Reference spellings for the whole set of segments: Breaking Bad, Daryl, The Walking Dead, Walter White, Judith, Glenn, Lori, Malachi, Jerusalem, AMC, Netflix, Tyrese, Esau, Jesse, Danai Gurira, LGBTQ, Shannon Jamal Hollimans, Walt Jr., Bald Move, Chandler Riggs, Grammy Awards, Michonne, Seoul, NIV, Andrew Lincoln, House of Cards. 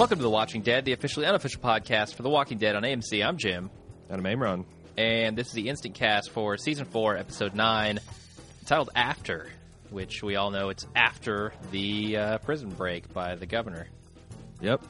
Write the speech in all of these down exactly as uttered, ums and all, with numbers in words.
Welcome to The Watching Dead, the officially unofficial podcast for The Walking Dead on A M C. I'm Jim. And I'm Amron. And this is the instant cast for Season four, Episode nine, titled After, which we all know it's after the uh, prison break by the governor. Yep.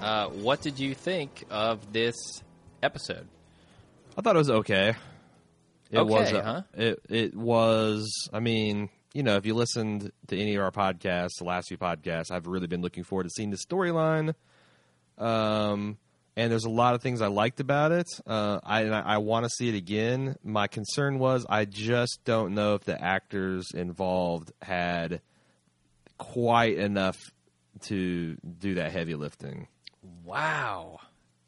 Uh, what did you think of this episode? I thought it was okay. It okay, was, uh, huh? It, it was, I mean... You know, if you listened to any of our podcasts, the last few podcasts, I've really been looking forward to seeing the storyline. Um, and there's a lot of things I liked about it. Uh, I, and I, I want to see it again. My concern was I just don't know if the actors involved had quite enough to do that heavy lifting. Wow.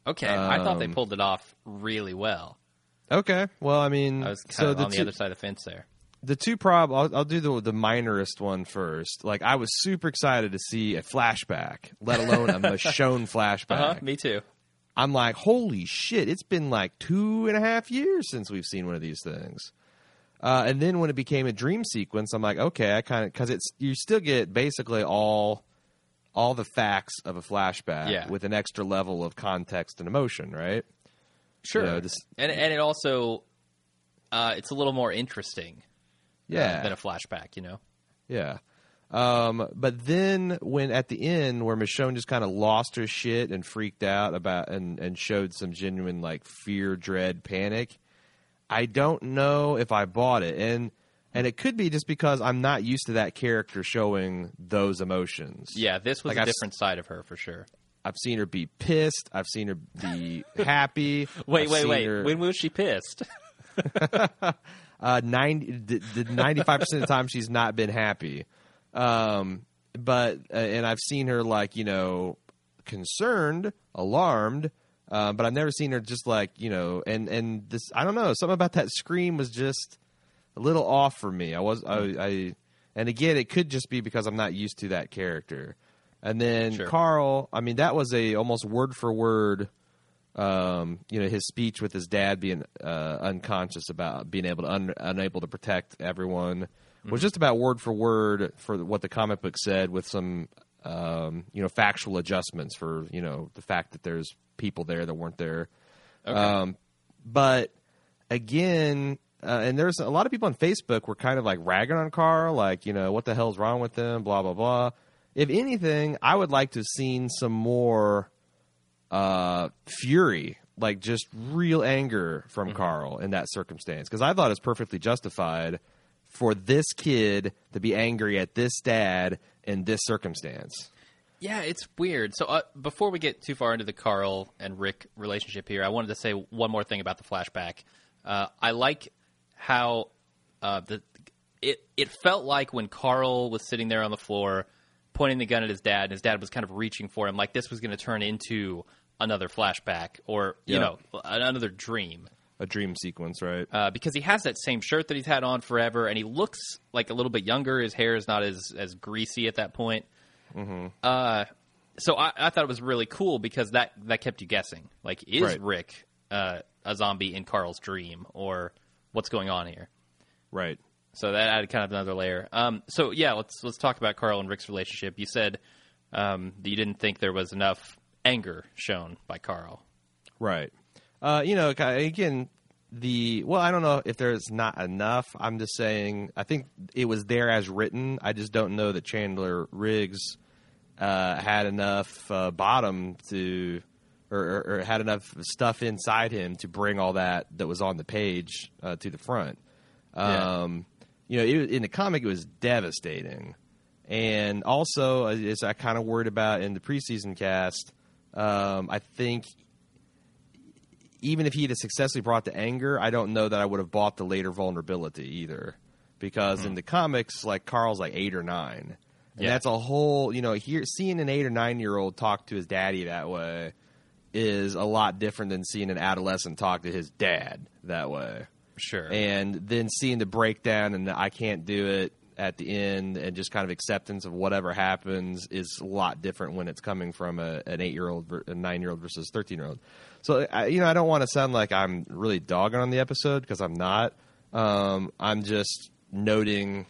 Okay. Um, I thought they pulled it off really well. Okay. Well, I mean... I was kind so of on the, the other side of the fence there. The two problems, I'll, I'll do the the minorest one first. Like, I was super excited to see a flashback, let alone a Michonne flashback. Uh-huh, me too. I'm like, holy shit, it's been like two and a half years since we've seen one of these things. Uh, and then when it became a dream sequence, I'm like, okay, I kind of, because it's, you still get basically all, all the facts of a flashback yeah. with an extra level of context and emotion, right? Sure. You know, this, and, and it also, uh, it's a little more interesting. Yeah. Uh, than a flashback, you know? Yeah. Um, but then when at the end where Michonne just kind of lost her shit and freaked out about and, and showed some genuine like fear, dread, panic, I don't know if I bought it. And and it could be just because I'm not used to that character showing those emotions. Yeah, this was like a I've, different side of her for sure. I've seen her be pissed. I've seen her be happy. Wait, I've wait, wait. Her... When was she pissed? Uh, ninety the, the ninety-five percent of the time she's not been happy. Um, but, uh, and I've seen her like, you know, concerned, alarmed, uh, but I've never seen her just like, you know, and, and this, I don't know, something about that scream was just a little off for me. I was, I, I and again, it could just be because I'm not used to that character. And then sure. Carl, I mean, that was a almost word for word, Um, you know, his speech with his dad being uh, unconscious about being able to un- unable to protect everyone mm-hmm. was just about word for word for what the comic book said, with some um, you know, factual adjustments for, you know, the fact that there's people there that weren't there. Okay. Um, but again, uh, and there's a lot of people on Facebook were kind of like ragging on Carl, like, you know, what the hell's wrong with them, blah blah blah. If anything, I would like to have seen some more. Uh, fury, like just real anger from mm-hmm. Carl in that circumstance, because I thought it was perfectly justified for this kid to be angry at this dad in this circumstance. Yeah, it's weird. So uh, before we get too far into the Carl and Rick relationship here, I wanted to say one more thing about the flashback. Uh, I like how uh, the it it felt like when Carl was sitting there on the floor pointing the gun at his dad, and his dad was kind of reaching for him, like this was going to turn into another flashback or, you yeah. know, another dream. A dream sequence, right? Uh, because he has that same shirt that he's had on forever, and he looks like a little bit younger. His hair is not as, as greasy at that point. Mm-hmm. Uh, so I, I thought it was really cool because that, that kept you guessing. Like, is right. Rick uh, a zombie in Carl's dream, or what's going on here? Right. So that added kind of another layer. Um, so, yeah, let's let's talk about Carl and Rick's relationship. You said um, that you didn't think there was enough... anger shown by Carl. Right. Uh, you know, again, the... Well, I don't know if there's not enough. I'm just saying... I think it was there as written. I just don't know that Chandler Riggs uh, had enough uh, bottom to... Or, or, or had enough stuff inside him to bring all that that was on the page uh, to the front. Um, yeah. You know, it, in the comic, it was devastating. And also, as I kind of worried about in the preseason cast... Um, I think even if he had successfully brought the anger, I don't know that I would have bought the later vulnerability either, because mm-hmm. in the comics, like Carl's like eight or nine, and yeah. that's a whole, you know, here, seeing an eight or nine year old talk to his daddy that way is a lot different than seeing an adolescent talk to his dad that way. Sure. And then seeing the breakdown and the, I can't do it at the end, and just kind of acceptance of whatever happens is a lot different when it's coming from a, an eight-year-old, a nine-year-old versus thirteen-year-old. So, I, you know, I don't want to sound like I'm really dogging on the episode, because I'm not. Um, I'm just noting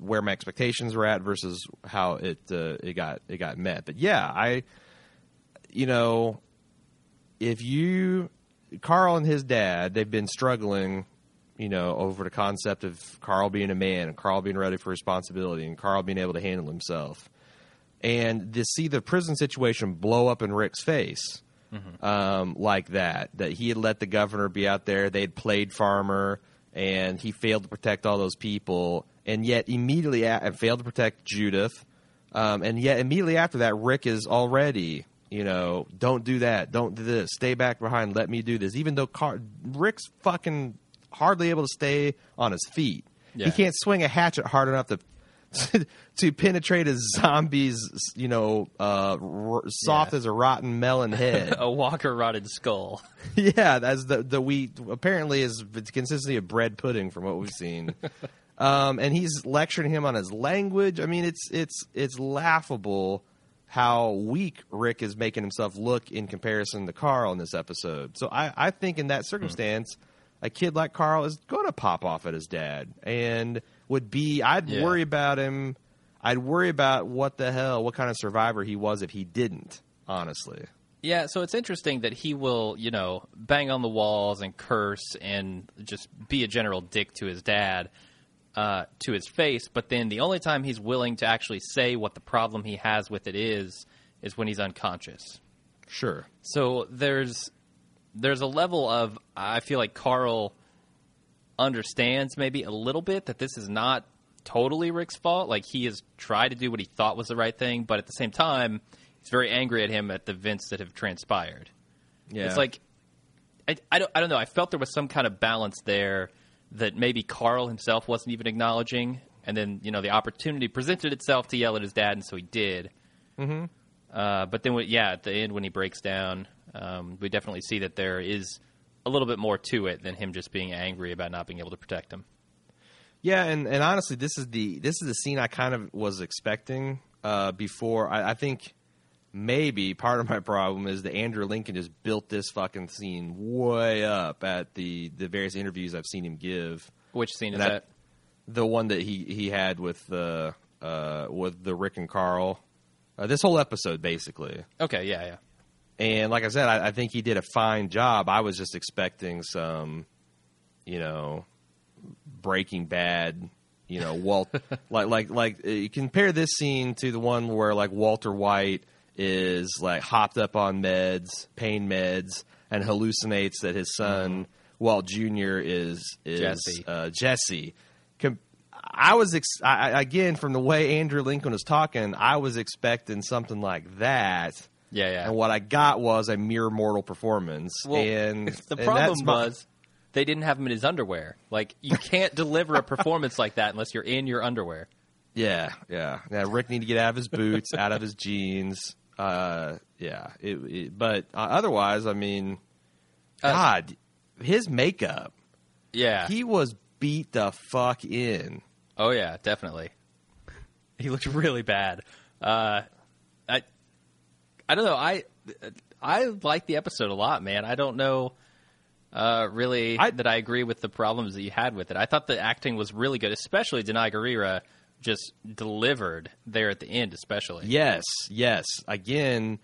where my expectations were at versus how it uh, it got it got met. But yeah, I, you know, if you Carl and his dad, they've been struggling, you know, over the concept of Carl being a man and Carl being ready for responsibility and Carl being able to handle himself. And to see the prison situation blow up in Rick's face, mm-hmm. um, like that, that he had let the governor be out there, they'd played farmer, and he failed to protect all those people, and yet immediately a- and failed to protect Judith, um, and yet immediately after that, Rick is already, you know, don't do that, don't do this, stay back behind, let me do this, even though Car- Rick's fucking hardly able to stay on his feet. Yeah. He can't swing a hatchet hard enough to... to penetrate a zombie's, you know, uh, r- soft yeah. as a rotten melon head, a Walker rotted skull. Yeah, that's the the wheat. Apparently, is it's consistently a bread pudding from what we've seen. um, and he's lecturing him on his language. I mean, it's it's it's laughable how weak Rick is making himself look in comparison to Carl in this episode. So I, I think in that circumstance, mm-hmm. a kid like Carl is going to pop off at his dad and. Would be, I'd yeah. worry about him. I'd worry about what the hell, what kind of survivor he was if he didn't, honestly. Yeah, so it's interesting that he will, you know, bang on the walls and curse and just be a general dick to his dad, uh, to his face. But then the only time he's willing to actually say what the problem he has with it is, is when he's unconscious. Sure. So there's, there's a level of, I feel like Carl... understands maybe a little bit that this is not totally Rick's fault. Like, he has tried to do what he thought was the right thing, but at the same time, he's very angry at him at the events that have transpired. Yeah. It's like, I, I, don't, I don't know. I felt there was some kind of balance there that maybe Carl himself wasn't even acknowledging, and then, you know, the opportunity presented itself to yell at his dad, and so he did. Mm-hmm. Uh, but then, yeah, at the end when he breaks down, um, we definitely see that there is... a little bit more to it than him just being angry about not being able to protect him. Yeah, and, and honestly, this is the this is the scene I kind of was expecting uh, before. I, I think maybe part of my problem is that Andrew Lincoln just built this fucking scene way up at the, the various interviews I've seen him give. Which scene and is I, that? The one that he, he had with the uh, uh, with the Rick and Carl. Uh, this whole episode, basically. Okay, yeah, yeah. And like I said, I, I think he did a fine job. I was just expecting some, you know, Breaking Bad, you know, Walt. like, like, like, you compare this scene to the one where, like, Walter White is, like, hopped up on meds, pain meds, and hallucinates that his son, mm-hmm. Walt Junior, is, is Jesse. Uh, Jesse. Com- I was, ex- I, again, from the way Andrew Lincoln was talking, I was expecting something like that. Yeah, yeah. And what I got was a mere mortal performance. Well, and the and problem my... was they didn't have him in his underwear. Like, you can't deliver a performance like that unless you're in your underwear. Yeah, yeah. Now, Rick needed to get out of his boots, out of his jeans. Uh, yeah. It, it, but uh, otherwise, I mean, uh, God, his makeup. Yeah. He was beat the fuck in. Oh, yeah, definitely. He looked really bad. Uh, I... I don't know. I I like the episode a lot, man. I don't know uh, really I, that I agree with the problems that you had with it. I thought the acting was really good, especially Danai Gurira just delivered there at the end, especially. Yes, yes. Again,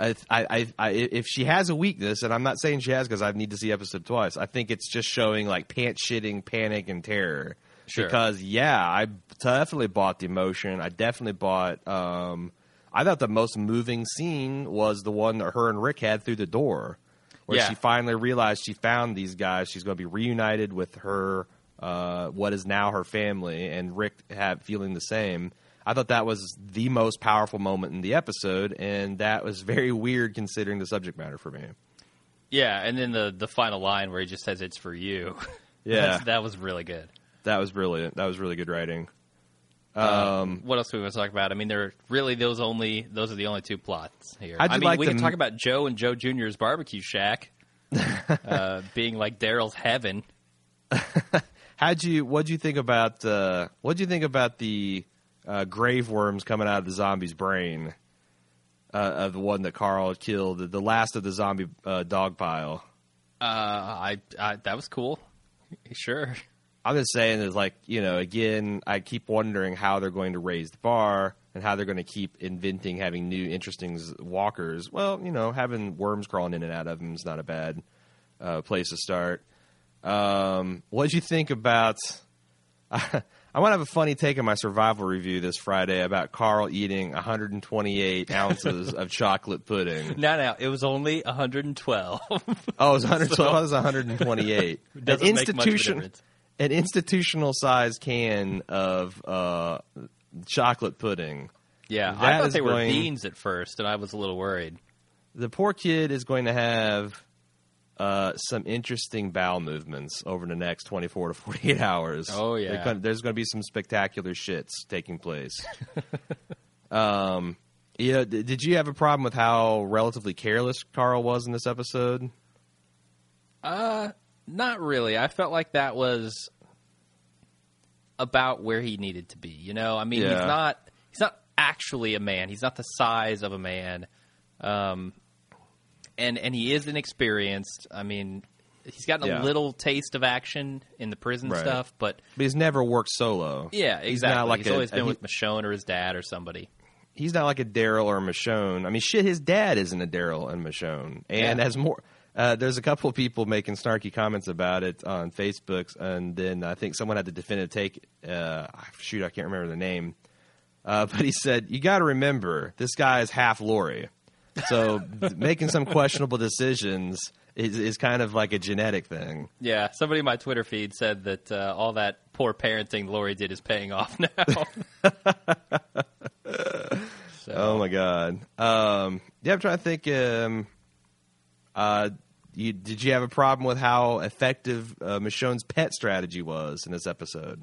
I, I, I, if she has a weakness, and I'm not saying she has because I need to see episode twice, I think it's just showing like pant-shitting, panic, and terror. Sure. Because, yeah, I definitely bought the emotion. I definitely bought... Um, I thought the most moving scene was the one that her and Rick had through the door, where yeah. she finally realized she found these guys. She's going to be reunited with her, uh, what is now her family, and Rick have feeling the same. I thought that was the most powerful moment in the episode, and that was very weird considering the subject matter for me. Yeah, and then the the final line where he just says, "It's for you." Yeah. That's, that was really good. That was brilliant. That was really good writing. Um, what else do we want to talk about? I mean, they're really those only those are the only two plots here. I mean, like we can m- talk about Joe and Joe Junior's barbecue shack uh, being like Daryl's heaven. How'd you? What'd you think about? Uh, what'd you think about the uh, grave worms coming out of the zombie's brain? Uh, of the one that Carl had killed, the last of the zombie uh, dog pile. Uh, I, I that was cool. Sure. I'm just saying is, like, you know, again, I keep wondering how they're going to raise the bar and how they're going to keep inventing, having new, interesting walkers. Well, you know, having worms crawling in and out of them is not a bad uh, place to start. Um, what did you think about... I, I want to have a funny take on my survival review this Friday about Carl eating one hundred twenty-eight ounces of chocolate pudding. No, no. It was only one hundred twelve. Oh, it was one hundred twelve. So, it was one hundred twenty-eight. It doesn't an make much of a difference. An institutional-sized can of uh, chocolate pudding. Yeah, that I thought they were going, beans at first, and I was a little worried. The poor kid is going to have uh, some interesting bowel movements over the next twenty-four to forty-eight hours. Oh, yeah. Gonna, there's going to be some spectacular shits taking place. um, you know, d- did you have a problem with how relatively careless Carl was in this episode? Uh... Not really. I felt like that was about where he needed to be. You know, I mean, yeah. he's not he's not actually a man. He's not the size of a man. Um, and and he is inexperienced. I mean, he's gotten yeah. a little taste of action in the prison right. stuff, but but he's never worked solo. Yeah, exactly. He's, not like he's a, always a, been he, with Michonne or his dad or somebody. He's not like a Daryl or a Michonne. I mean, shit, his dad isn't a Daryl and Michonne, and yeah. has more. Uh, there's a couple of people making snarky comments about it on Facebook, and then I think someone had the definitive take. Uh, shoot, I can't remember the name. Uh, but he said, you got to remember, this guy is half Lori. So making some questionable decisions is, is kind of like a genetic thing. Yeah, somebody in my Twitter feed said that uh, all that poor parenting Lori did is paying off now. so. Oh, my God. Um, yeah, I'm trying to think... Um, Uh, you, did you have a problem with how effective uh, Michonne's pet strategy was in this episode?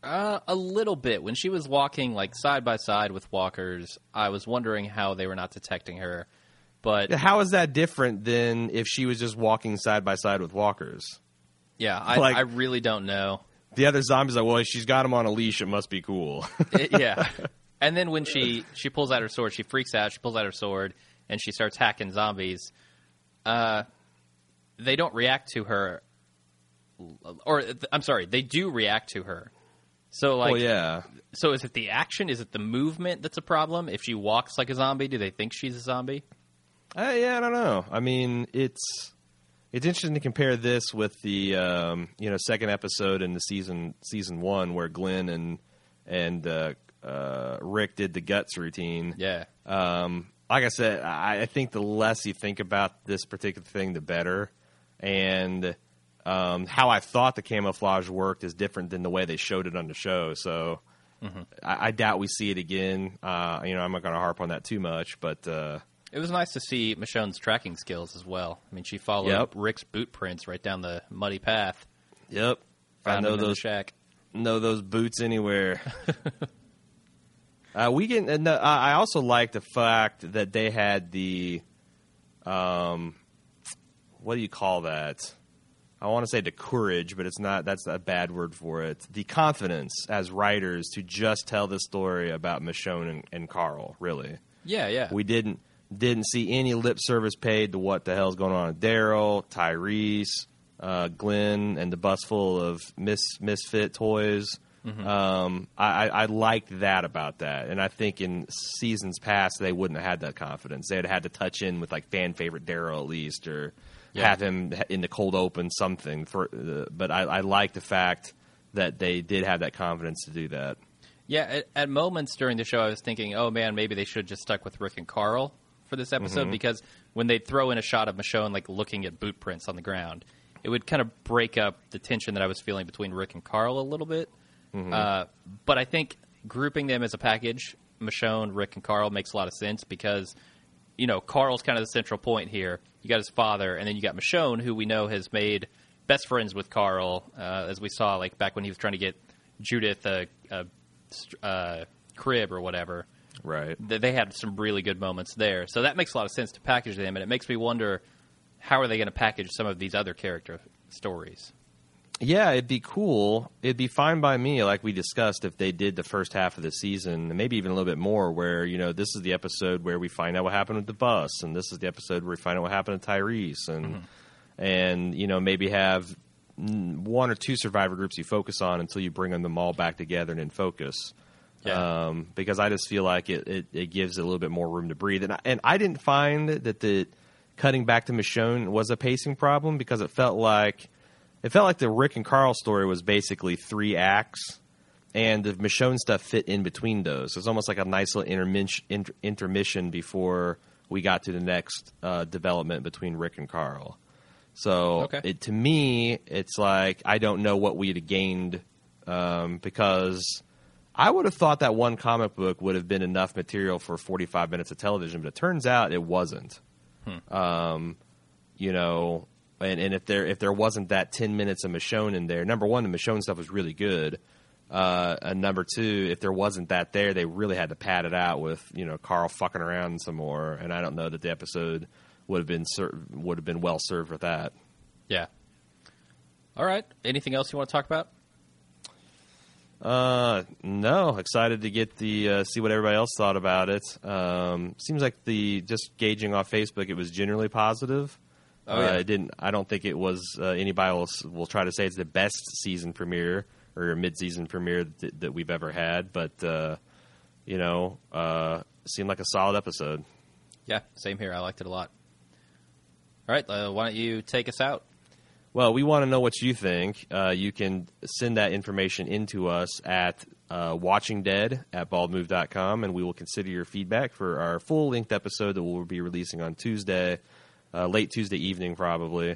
Uh, a little bit. When she was walking like side by side with walkers, I was wondering how they were not detecting her. But how is that different than if she was just walking side by side with walkers? Yeah, I, like, I really don't know. The other zombies are like, well, she's got him on a leash. It must be cool. it, yeah. And then when she, she pulls out her sword, she freaks out. She pulls out her sword. And she starts hacking zombies. Uh, they don't react to her, or I'm sorry, they do react to her. So like, well, yeah. So is it the action? Is it the movement that's a problem? If she walks like a zombie, do they think she's a zombie? Uh, yeah, I don't know. I mean, it's it's interesting to compare this with the um, you know second episode in the season season one where Glenn and and uh, uh, Rick did the guts routine. Yeah. Um, Like I said, I think the less you think about this particular thing, the better. And um, how I thought the camouflage worked is different than the way they showed it on the show. So mm-hmm. I, I doubt we see it again. Uh, you know, I'm not going to harp on that too much. But uh, it was nice to see Michonne's tracking skills as well. I mean, she followed yep. Rick's boot prints right down the muddy path. Yep. Found I know him those, in the shack. Know those boots anywhere. Uh, we can. And the, I also like the fact that they had the, um, what do you call that? I want to say the courage, but it's not. That's a bad word for it. The confidence as writers to just tell the story about Michonne and, and Carl. Really. Yeah, yeah. We didn't didn't see any lip service paid to what the hell's going on with Daryl, Tyrese, uh, Glenn, and the bus full of mis, misfit toys. Mm-hmm. Um, I, I liked that about that, and I think in seasons past they wouldn't have had that confidence. They'd had to touch in with like fan favorite Daryl at least, or yeah. have him in the cold open something. For, uh, but I, I like the fact that they did have that confidence to do that. Yeah, at, at moments during the show, I was thinking, oh man, maybe they should have just stuck with Rick and Carl for this episode mm-hmm. because when they throw in a shot of Michonne like looking at boot prints on the ground, it would kind of break up the tension that I was feeling between Rick and Carl a little bit. Mm-hmm. Uh, but I think grouping them as a package, Michonne, Rick, and Carl, makes a lot of sense because, you know, Carl's kind of the central point here. You got his father, and then you got Michonne, who we know has made best friends with Carl, uh, as we saw, like, back when he was trying to get Judith a, a, a crib or whatever. Right. They had some really good moments there. So that makes a lot of sense to package them, and it makes me wonder, how are they going to package some of these other character stories? Yeah, it'd be cool. It'd be fine by me, like we discussed, if they did the first half of the season, and maybe even a little bit more, where, you know, this is the episode where we find out what happened with the bus, and this is the episode where we find out what happened to Tyrese, and, mm-hmm. and you know, maybe have one or two survivor groups you focus on until you bring them all back together and in focus. Yeah. Um, because I just feel like it, it, it gives it a little bit more room to breathe. And I, and I didn't find that the cutting back to Michonne was a pacing problem, because it felt like it felt like the Rick and Carl story was basically three acts, and the Michonne stuff fit in between those. So it's almost like a nice little intermission, inter, intermission before we got to the next uh, development between Rick and Carl. So okay. it, to me, it's like I don't know what we'd have gained, um, because I would have thought that one comic book would have been enough material for forty-five minutes of television, but it turns out it wasn't. Hmm. Um, you know, and, and if there if there wasn't that ten minutes of Michonne in there, number one, the Michonne stuff was really good. Uh, and number two, if there wasn't that there, they really had to pad it out with, you know, Carl fucking around some more. And I don't know that the episode would have been ser- would have been well served with that. Yeah. All right. Anything else you want to talk about? Uh, no. Excited to get the uh, see what everybody else thought about it. Um, seems like the just gauging off Facebook, it was generally positive. Oh, yeah. uh, it didn't. I don't think it was. Uh, anybody will will try to say it's the best season premiere or mid-season premiere that, that we've ever had, but uh, you know, uh, seemed like a solid episode. Yeah, same here. I liked it a lot. All right, uh, why don't you take us out? Well, we want to know what you think. Uh, you can send that information in to us at uh, watching dead at bald move dot com, and we will consider your feedback for our full-length episode that we'll be releasing on Tuesday, uh, late Tuesday evening probably.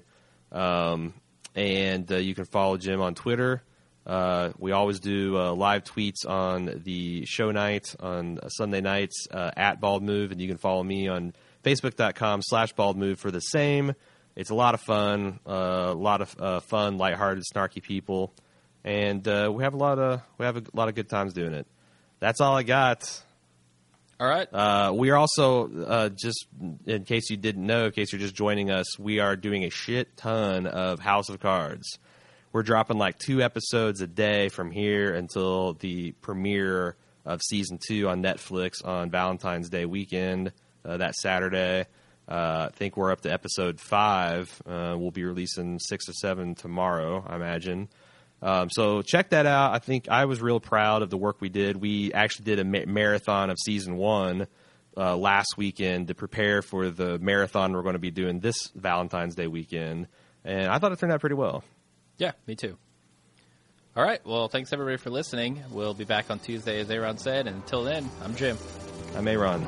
Um, and uh, you can follow Jim on Twitter. Uh, we always do uh, live tweets on the show night on Sunday nights uh, at Bald Move, and you can follow me on facebook.com slash Bald Move for the same. It's a lot of fun, uh, a lot of uh, fun, lighthearted, snarky people, and uh, we have a lot of we have a lot of good times doing it. That's all I got. All right. Uh, we are also uh, just in case you didn't know, in case you're just joining us, we are doing a shit ton of House of Cards. We're dropping like two episodes a day from here until the premiere of season two on Netflix on Valentine's Day weekend uh, that Saturday. Uh, I think we're up to episode five. Uh, we'll be releasing six or seven tomorrow, I imagine. Um, so check that out. I think I was real proud of the work we did. We actually did a ma- marathon of season one uh, last weekend to prepare for the marathon we're going to be doing this Valentine's Day weekend. And I thought it turned out pretty well. Yeah, me too. All right. Well, thanks everybody for listening. We'll be back on Tuesday, as Aaron said. And until then, I'm Jim. I'm Aaron.